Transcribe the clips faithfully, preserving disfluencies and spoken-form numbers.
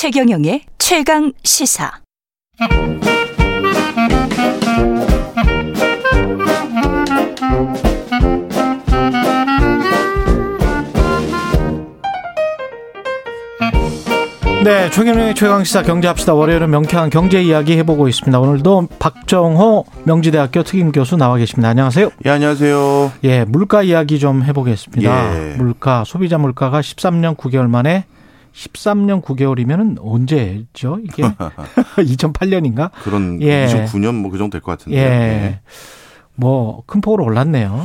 최경영의 최강시사. 네, 최경영의 최강시사 경제합시다. 월요일은 명쾌한 경제 이야기 해보고 있습니다. 오늘도 박정호 명지대학교 특임교수 나와 계십니다. 안녕하세요. 예, 안녕하세요. 예, 물가 이야기 좀 해보겠습니다. 예. 물가, 소비자 물가가 십삼 년 구 개월 만에 십삼 년 구 개월이면은 언제죠? 이게 이천팔 년인가? 그런 예. 이천구 년 뭐 그 정도 될 것 같은데. 예. 네. 뭐 큰 폭으로 올랐네요.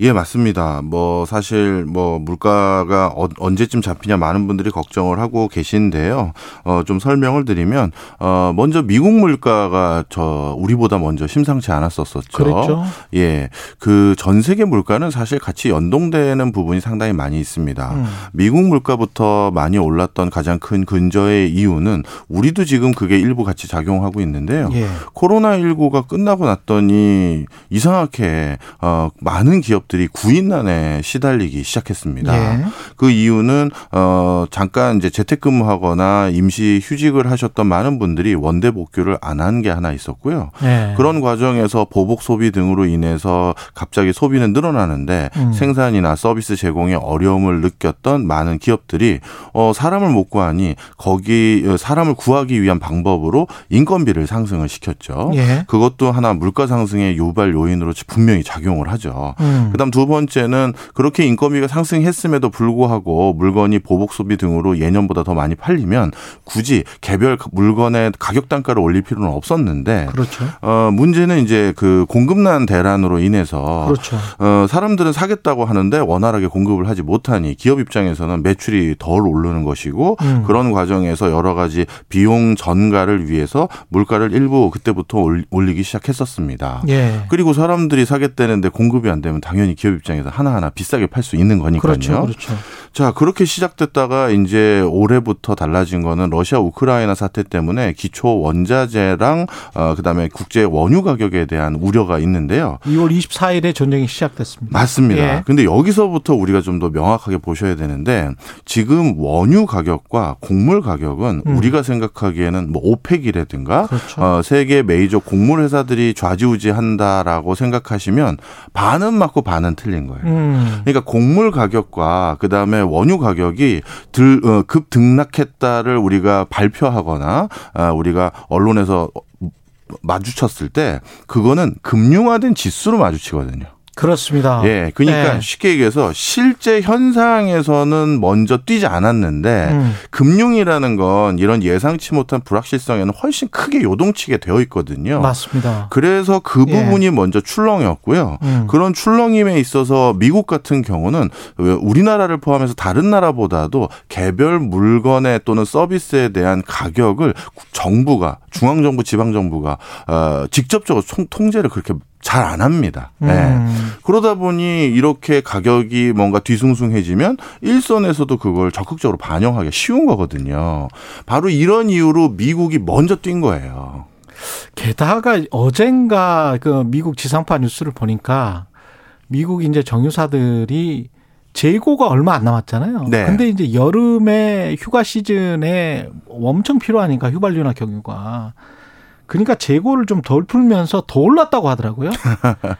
예, 맞습니다. 뭐 사실 뭐 물가가 언제쯤 잡히냐 많은 분들이 걱정을 하고 계신데요. 어, 좀 설명을 드리면 어, 먼저 미국 물가가 저 우리보다 먼저 심상치 않았었었죠. 그렇죠. 예, 그 전 세계 물가는 사실 같이 연동되는 부분이 상당히 많이 있습니다. 음. 미국 물가부터 많이 올랐던 가장 큰 근저의 이유는 우리도 지금 그게 일부 같이 작용하고 있는데요. 예. 코로나십구가 끝나고 났더니 이상하게 어, 많은 기업 들이 구인난에 시달리기 시작했습니다. 예. 그 이유는 어 잠깐 이제 재택근무하거나 임시 휴직을 하셨던 많은 분들이 원대 복귀를 안 한 게 하나 있었고요. 예. 그런 과정에서 보복 소비 등으로 인해서 갑자기 소비는 늘어나는데 음. 생산이나 서비스 제공에 어려움을 느꼈던 많은 기업들이 어 사람을 못 구하니 거기 사람을 구하기 위한 방법으로 인건비를 상승을 시켰죠. 예. 그것도 하나 물가 상승의 유발 요인으로 분명히 작용을 하죠. 음. 그다음 두 번째는 그렇게 인건비가 상승했음에도 불구하고 물건이 보복 소비 등으로 예년보다 더 많이 팔리면 굳이 개별 물건의 가격 단가를 올릴 필요는 없었는데, 그렇죠. 어, 문제는 이제 그 공급난 대란으로 인해서 그렇죠. 어, 사람들은 사겠다고 하는데 원활하게 공급을 하지 못하니 기업 입장에서는 매출이 덜 오르는 것이고 음. 그런 과정에서 여러 가지 비용 전가를 위해서 물가를 일부 그때부터 올리기 시작했었습니다. 예. 그리고 사람들이 사겠다는데 공급이 안 되면 당연히 기업 입장에서 하나하나 비싸게 팔 수 있는 거니까요. 그렇죠, 그렇죠. 자, 그렇게 시작됐다가 이제 올해부터 달라진 거는 러시아 우크라이나 사태 때문에 기초 원자재랑 어, 그다음에 국제 원유 가격에 대한 우려가 있는데요. 이월 이십사일에 전쟁이 시작됐습니다. 맞습니다. 그런데 예. 여기서부터 우리가 좀 더 명확하게 보셔야 되는데 지금 원유 가격과 곡물 가격은 음. 우리가 생각하기에는 뭐 오펙이라든가 그렇죠. 어, 세계 메이저 곡물 회사들이 좌지우지한다라고 생각하시면 반은 막 반은 틀린 거예요. 음. 그러니까 곡물 가격과 그다음에 원유 가격이 들, 어, 급 등락했다를 우리가 발표하거나 어, 우리가 언론에서 마주쳤을 때 그거는 금융화된 지수로 마주치거든요. 그렇습니다. 예, 그러니까 네. 쉽게 얘기해서 실제 현상에서는 먼저 뛰지 않았는데 음. 금융이라는 건 이런 예상치 못한 불확실성에는 훨씬 크게 요동치게 되어 있거든요. 맞습니다. 그래서 그 부분이 예. 먼저 출렁이었고요. 음. 그런 출렁임에 있어서 미국 같은 경우는 우리나라를 포함해서 다른 나라보다도 개별 물건에 또는 서비스에 대한 가격을 정부가 중앙정부, 지방정부가 직접적으로 통제를 그렇게 잘 안 합니다. 음. 네. 그러다 보니 이렇게 가격이 뭔가 뒤숭숭해지면 일선에서도 그걸 적극적으로 반영하기 쉬운 거거든요. 바로 이런 이유로 미국이 먼저 뛴 거예요. 게다가 어젠가 그 미국 지상파 뉴스를 보니까 미국 이제 정유사들이 재고가 얼마 안 남았잖아요. 네. 근데 이제 여름에 휴가 시즌에 엄청 필요하니까 휘발유나 경유가. 그러니까 재고를 좀 덜 풀면서 더 올랐다고 하더라고요.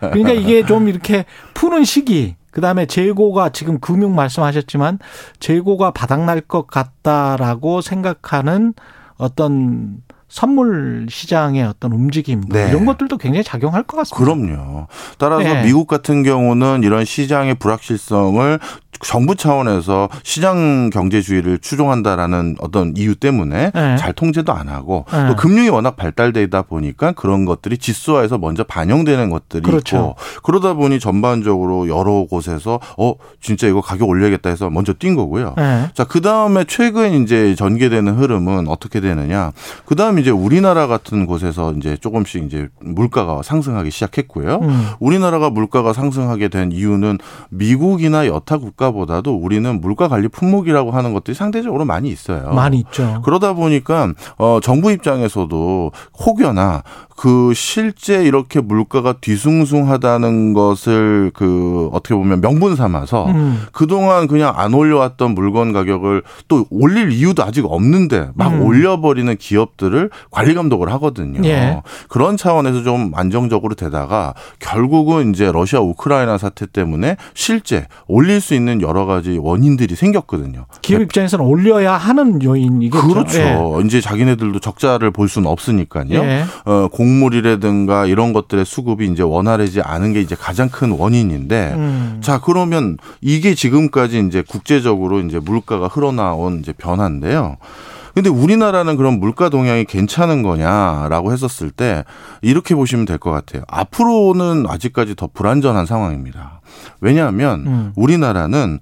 그러니까 이게 좀 이렇게 푸는 시기, 그다음에 재고가 지금 금융 말씀하셨지만 재고가 바닥날 것 같다라고 생각하는 어떤 선물 시장의 어떤 움직임 네. 이런 것들도 굉장히 작용할 것 같습니다. 그럼요. 따라서 네. 미국 같은 경우는 이런 시장의 불확실성을 정부 차원에서 시장 경제주의를 추종한다라는 어떤 이유 때문에 네. 잘 통제도 안 하고 네. 또 금융이 워낙 발달되다 보니까 그런 것들이 지수화에서 먼저 반영되는 것들이 그렇죠. 있고 그러다 보니 전반적으로 여러 곳에서 어 진짜 이거 가격 올려야겠다 해서 먼저 뛴 거고요. 네. 자, 그다음에 최근 이제 전개되는 흐름은 어떻게 되느냐? 그다음 이제 우리나라 같은 곳에서 이제 조금씩 이제 물가가 상승하기 시작했고요. 음. 우리나라가 물가가 상승하게 된 이유는 미국이나 여타 국가보다도 우리는 물가 관리 품목이라고 하는 것들이 상대적으로 많이 있어요. 많이 있죠. 그러다 보니까 어 정부 입장에서도 혹여나 그 실제 이렇게 물가가 뒤숭숭하다는 것을 그 어떻게 보면 명분 삼아서 음. 그동안 그냥 안 올려왔던 물건 가격을 또 올릴 이유도 아직 없는데 막 음. 올려버리는 기업들을 관리 감독을 하거든요. 예. 그런 차원에서 좀 안정적으로 되다가 결국은 이제 러시아 우크라이나 사태 때문에 실제 올릴 수 있는 여러 가지 원인들이 생겼거든요. 기업 입장에서는 올려야 하는 요인이겠죠. 그렇죠. 예. 이제 자기네들도 적자를 볼 수는 없으니까요. 예. 어, 곡물이라든가 이런 것들의 수급이 이제 원활하지 않은 게 이제 가장 큰 원인인데, 음. 자 그러면 이게 지금까지 이제 국제적으로 이제 물가가 흘러나온 이제 변화인데요. 근데 우리나라는 그런 물가 동향이 괜찮은 거냐라고 했었을 때 이렇게 보시면 될 것 같아요. 앞으로는 아직까지 더 불안전한 상황입니다. 왜냐하면 음. 우리나라는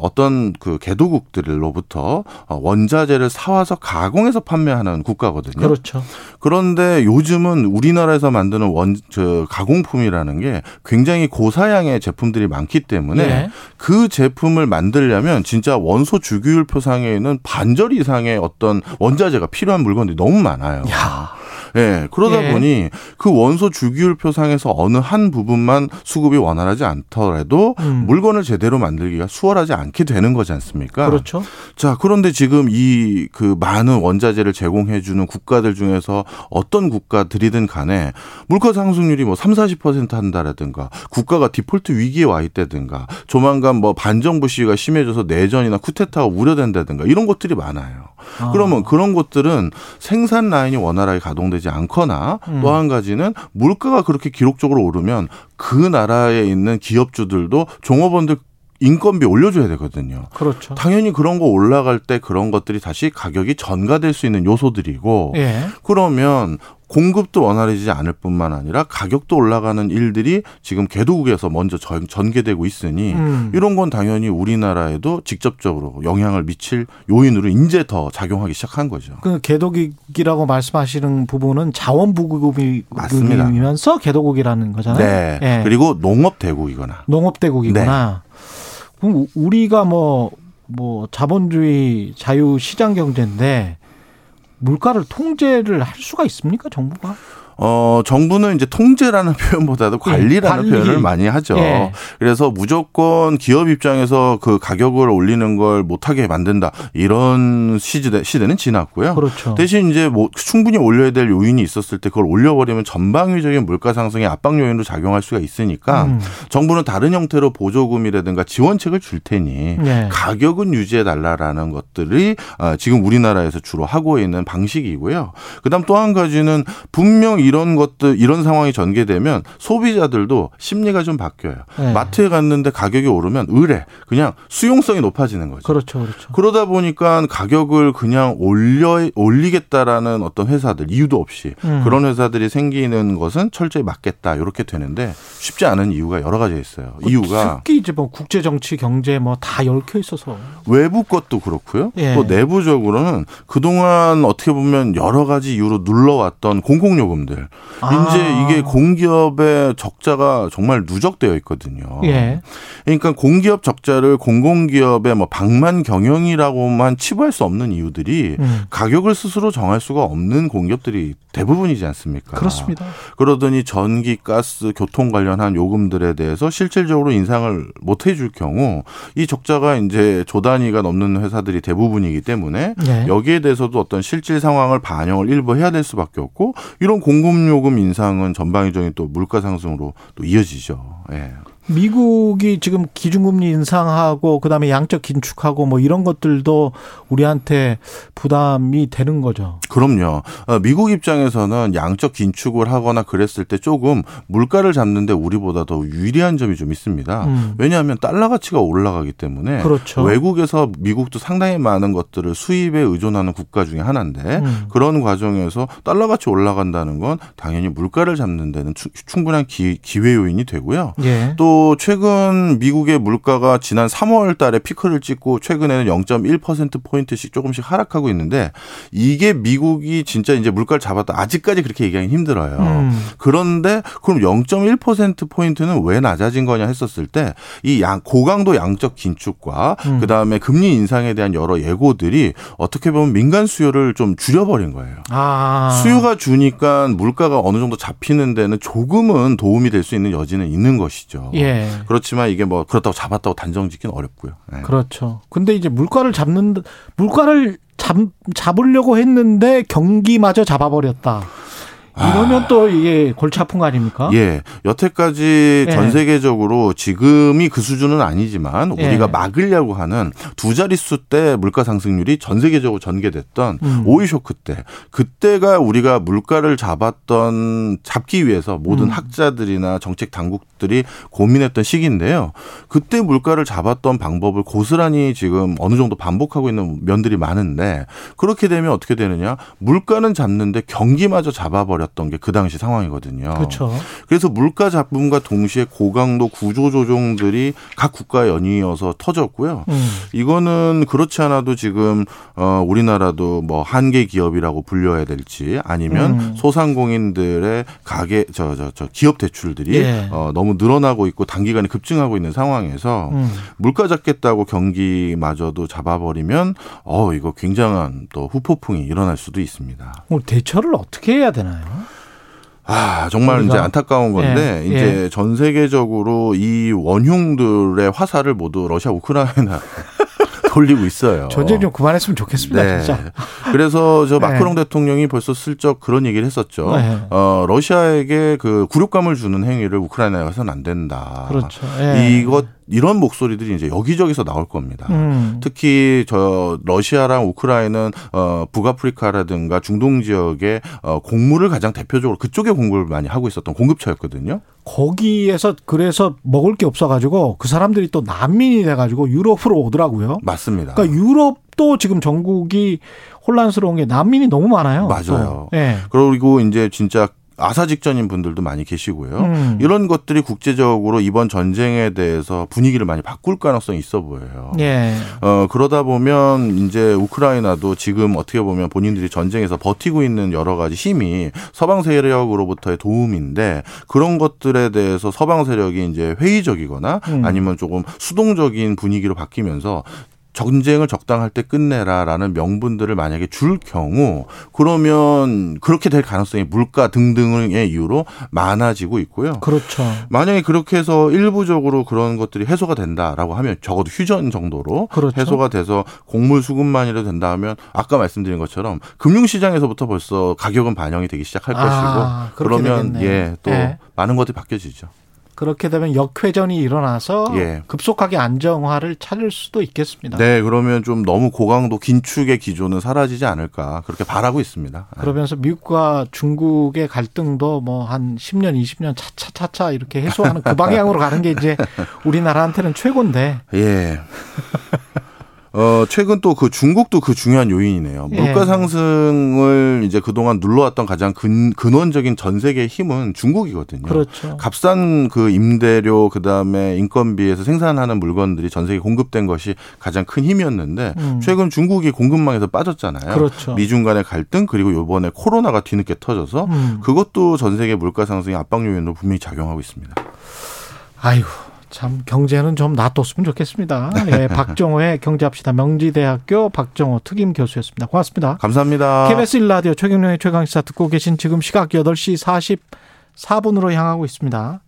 어떤 그 개도국들로부터 원자재를 사와서 가공해서 판매하는 국가거든요. 그렇죠. 그런데 요즘은 우리나라에서 만드는 원, 저 가공품이라는 게 굉장히 고사양의 제품들이 많기 때문에 네. 그 제품을 만들려면 진짜 원소 주기율표상에 있는 반절 이상의 어떤 원자재가 필요한 물건들이 너무 많아요. 야. 예, 그러다 예. 보니 그 원소 주기율표상에서 어느 한 부분만 수급이 원활하지 않더라도 음. 물건을 제대로 만들기가 수월하지 않게 되는 거지 않습니까? 그렇죠. 자, 그런데 지금 이 그 많은 원자재를 제공해주는 국가들 중에서 어떤 국가들이든 간에 물가 상승률이 뭐 삼십, 사십 퍼센트 한다라든가 국가가 디폴트 위기에 와 있다든가 조만간 뭐 반정부 시위가 심해져서 내전이나 쿠데타가 우려된다든가 이런 것들이 많아요. 아. 그러면 그런 것들은 생산 라인이 원활하게 가동되지 않거나 음. 또 한 가지는 물가가 그렇게 기록적으로 오르면 그 나라에 있는 기업주들도 종업원들 인건비 올려줘야 되거든요. 그렇죠. 당연히 그런 거 올라갈 때 그런 것들이 다시 가격이 전가될 수 있는 요소들이고 예. 그러면 공급도 원활해지지 않을 뿐만 아니라 가격도 올라가는 일들이 지금 개도국에서 먼저 전개되고 있으니 음. 이런 건 당연히 우리나라에도 직접적으로 영향을 미칠 요인으로 이제 더 작용하기 시작한 거죠. 그 개도국이라고 말씀하시는 부분은 자원부국이면서 개도국이라는 거잖아요. 네. 네. 그리고 농업대국이거나. 농업대국이구나. 네. 그럼 우리가 뭐, 뭐 자본주의 자유시장 경제인데 물가를 통제를 할 수가 있습니까, 정부가? 어, 정부는 이제 통제라는 표현보다도 관리라는 예, 관리. 표현을 많이 하죠. 예. 그래서 무조건 기업 입장에서 그 가격을 올리는 걸 못하게 만든다. 이런 시대, 시대는 지났고요. 그렇죠. 대신 이제 뭐 충분히 올려야 될 요인이 있었을 때 그걸 올려버리면 전방위적인 물가 상승의 압박 요인으로 작용할 수가 있으니까 음. 정부는 다른 형태로 보조금이라든가 지원책을 줄 테니 예. 가격은 유지해달라라는 것들이 지금 우리나라에서 주로 하고 있는 방식이고요. 그다음 또 한 가지는 분명 이 이런 것들 이런 상황이 전개되면 소비자들도 심리가 좀 바뀌어요. 네. 마트에 갔는데 가격이 오르면 의뢰 그냥 수용성이 높아지는 거죠. 그렇죠, 그렇죠. 그러다 보니까 가격을 그냥 올려 올리겠다라는 어떤 회사들 이유도 없이 음. 그런 회사들이 생기는 것은 철저히 막겠다 이렇게 되는데 쉽지 않은 이유가 여러 가지 있어요. 그 이유가 특히 이제 뭐 국제 정치 경제 뭐 다 얽혀 있어서 외부 것도 그렇고요. 예. 또 내부적으로는 그동안 어떻게 보면 여러 가지 이유로 눌러왔던 공공요금들. 아. 이제 이게 공기업의 적자가 정말 누적되어 있거든요. 예. 그러니까 공기업 적자를 공공기업의 뭐 방만 경영이라고만 치부할 수 없는 이유들이 음. 가격을 스스로 정할 수가 없는 공기업들이 대부분이지 않습니까? 그렇습니다. 그러더니 전기, 가스, 교통 관련한 요금들에 대해서 실질적으로 인상을 못 해줄 경우 이 적자가 이제 조 단위가 넘는 회사들이 대부분이기 때문에 예. 여기에 대해서도 어떤 실질 상황을 반영을 일부 해야 될 수밖에 없고 이런 공기업 공급요금 인상은 전방위적인 또 물가 상승으로 또 이어지죠. 예. 미국이 지금 기준금리 인상하고 그다음에 양적 긴축하고 뭐 이런 것들도 우리한테 부담이 되는 거죠. 그럼요. 미국 입장에서는 양적 긴축을 하거나 그랬을 때 조금 물가를 잡는데 우리보다 더 유리한 점이 좀 있습니다. 음. 왜냐하면 달러 가치가 올라가기 때문에 그렇죠. 외국에서 미국도 상당히 많은 것들을 수입에 의존하는 국가 중에 하나인데 음. 그런 과정에서 달러 가치 올라간다는 건 당연히 물가를 잡는 데는 충분한 기회 요인이 되고요. 예. 또 또 최근 미국의 물가가 지난 삼월 달에 피크를 찍고 최근에는 영 점 일 퍼센트 포인트씩 조금씩 하락하고 있는데 이게 미국이 진짜 이제 물가를 잡았다. 아직까지 그렇게 얘기하기 힘들어요. 음. 그런데 그럼 영 점 일 퍼센트 포인트는 왜 낮아진 거냐 했었을 때 이 양, 고강도 양적 긴축과 음. 그다음에 금리 인상에 대한 여러 예고들이 어떻게 보면 민간 수요를 좀 줄여버린 거예요. 아. 수요가 주니까 물가가 어느 정도 잡히는 데는 조금은 도움이 될 수 있는 여지는 있는 것이죠. 예. 그렇지만 이게 뭐 그렇다고 잡았다고 단정 짓기는 어렵고요. 네. 그렇죠. 근데 이제 물가를 잡는 물가를 잡 잡으려고 했는데 경기마저 잡아버렸다. 이러면 아. 또 이게 골치 아픈 거 아닙니까? 예. 여태까지 예. 전 세계적으로 지금이 그 수준은 아니지만 예. 우리가 막으려고 하는 두 자릿수 때 물가 상승률이 전 세계적으로 전개됐던 음. 오이 쇼크 때 그때가 우리가 물가를 잡았던 잡기 위해서 모든 음. 학자들이나 정책 당국들이 고민했던 시기인데요. 그때 물가를 잡았던 방법을 고스란히 지금 어느 정도 반복하고 있는 면들이 많은데 그렇게 되면 어떻게 되느냐? 물가는 잡는데 경기마저 잡아버려 던 게 그 당시 상황이거든요. 그렇죠. 그래서 물가 잡음과 동시에 고강도 구조 조정들이 각 국가에 연이어서 터졌고요. 음. 이거는 그렇지 않아도 지금 어 우리나라도 뭐 한계 기업이라고 불려야 될지 아니면 음. 소상공인들의 가계 저 저 저 기업 대출들이 예. 어 너무 늘어나고 있고 단기간에 급증하고 있는 상황에서 음. 물가 잡겠다고 경기마저도 잡아버리면 어 이거 굉장한 또 후폭풍이 일어날 수도 있습니다. 뭐 대처를 어떻게 해야 되나요? 아, 정말 우리가. 이제 안타까운 건데, 예, 이제 예. 전 세계적으로 이 원흉들의 화살을 모두 러시아, 우크라이나. 돌리고 있어요. 전쟁 좀 그만했으면 좋겠습니다. 네. 진짜. 그래서 저 마크롱 네. 대통령이 벌써 슬쩍 그런 얘기를 했었죠. 네. 어, 러시아에게 그 굴욕감을 주는 행위를 우크라이나에 가서는 안 된다. 그렇죠. 네. 이것 이런 목소리들이 이제 여기저기서 나올 겁니다. 음. 특히 저 러시아랑 우크라이나는 어, 북아프리카라든가 중동 지역에 어, 곡물을 가장 대표적으로 그쪽에 공급을 많이 하고 있었던 공급처였거든요. 거기에서 그래서 먹을 게 없어가지고 그 사람들이 또 난민이 돼가지고 유럽으로 오더라고요. 맞습니다. 그러니까 유럽도 지금 전국이 혼란스러운 게 난민이 너무 많아요. 맞아요. 네. 그리고 이제 진짜 아사 직전인 분들도 많이 계시고요. 음. 이런 것들이 국제적으로 이번 전쟁에 대해서 분위기를 많이 바꿀 가능성이 있어 보여요. 예. 어, 그러다 보면 이제 우크라이나도 지금 어떻게 보면 본인들이 전쟁에서 버티고 있는 여러 가지 힘이 서방 세력으로부터의 도움인데 그런 것들에 대해서 서방 세력이 이제 회의적이거나 음. 아니면 조금 수동적인 분위기로 바뀌면서 전쟁을 적당할 때 끝내라라는 명분들을 만약에 줄 경우 그러면 그렇게 될 가능성이 물가 등등의 이유로 많아지고 있고요. 그렇죠. 만약에 그렇게 해서 일부적으로 그런 것들이 해소가 된다라고 하면 적어도 휴전 정도로 그렇죠. 해소가 돼서 곡물 수급만이라도 된다 하면 아까 말씀드린 것처럼 금융시장에서부터 벌써 가격은 반영이 되기 시작할 아, 것이고 그러면 예, 또 네. 많은 것들이 바뀌어지죠. 그렇게 되면 역회전이 일어나서 예. 급속하게 안정화를 찾을 수도 있겠습니다. 네. 그러면 좀 너무 고강도 긴축의 기조는 사라지지 않을까 그렇게 바라고 있습니다. 그러면서 미국과 중국의 갈등도 뭐 한 십 년, 이십 년 차차차차 이렇게 해소하는 그 방향으로 가는 게 이제 우리나라한테는 최고인데. 예. 어, 최근 또 그 중국도 그 중요한 요인이네요. 물가 상승을 이제 그동안 눌러왔던 가장 근, 근원적인 전 세계의 힘은 중국이거든요. 그렇죠. 값싼 그 임대료 그다음에 인건비에서 생산하는 물건들이 전 세계에 공급된 것이 가장 큰 힘이었는데 음. 최근 중국이 공급망에서 빠졌잖아요. 그렇죠. 미중 간의 갈등 그리고 이번에 코로나가 뒤늦게 터져서 음. 그것도 전 세계 물가 상승의 압박 요인으로 분명히 작용하고 있습니다. 아이고. 참 경제는 좀 놔뒀으면 좋겠습니다. 예, 박정호의 경제합시다. 명지대학교 박정호 특임 교수였습니다. 고맙습니다. 감사합니다. 케이비에스 일 라디오 최경영의 최강시사 듣고 계신 지금 시각 여덟 시 사십사 분으로 향하고 있습니다.